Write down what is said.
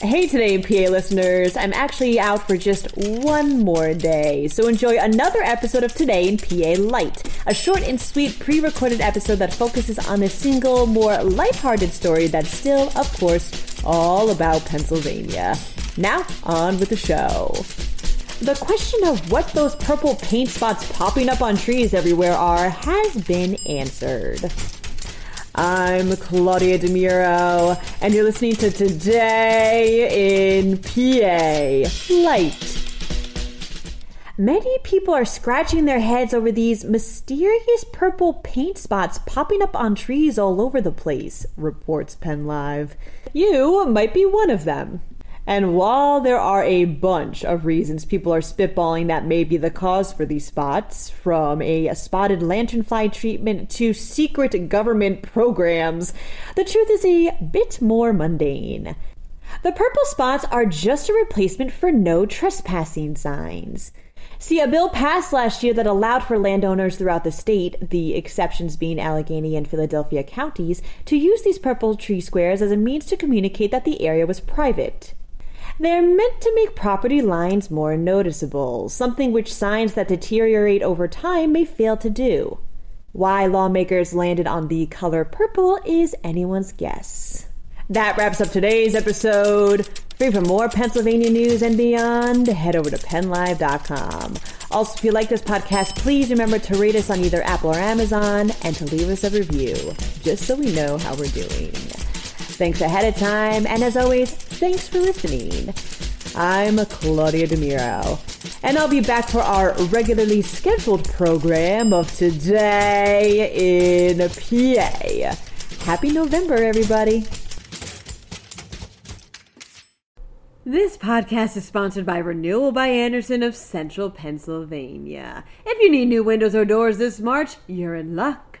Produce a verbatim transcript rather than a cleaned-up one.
Hey Today in P A listeners, I'm actually out for just one more day, so enjoy another episode of Today in P A Light, a short and sweet pre-recorded episode that focuses on a single, more lighthearted story that's still, of course, all about Pennsylvania. Now, on with the show. The question of what those purple paint spots popping up on trees everywhere are has been answered. I'm Claudia DeMuro, and you're listening to Today in P A Light. Many people are scratching their heads over these mysterious purple paint spots popping up on trees all over the place, reports PennLive. You might be one of them. And while there are a bunch of reasons people are spitballing that may be the cause for these spots, from a spotted lanternfly treatment to secret government programs, the truth is a bit more mundane. The purple spots are just a replacement for no trespassing signs. See, a bill passed last year that allowed for landowners throughout the state, the exceptions being Allegheny and Philadelphia counties, to use these purple tree squares as a means to communicate that the area was private. They're meant to make property lines more noticeable, something which signs that deteriorate over time may fail to do. Why lawmakers landed on the color purple is anyone's guess. That wraps up today's episode. Free for more Pennsylvania news and beyond, head over to penn live dot com. Also, if you like this podcast, please remember to rate us on either Apple or Amazon and to leave us a review, just so we know how we're doing. Thanks ahead of time, and as always, thanks for listening. I'm Claudia DeMuro, and I'll be back for our regularly scheduled program of Today in P A. Happy November, everybody. This podcast is sponsored by Renewal by Andersen of Central Pennsylvania. If you need new windows or doors this March, you're in luck.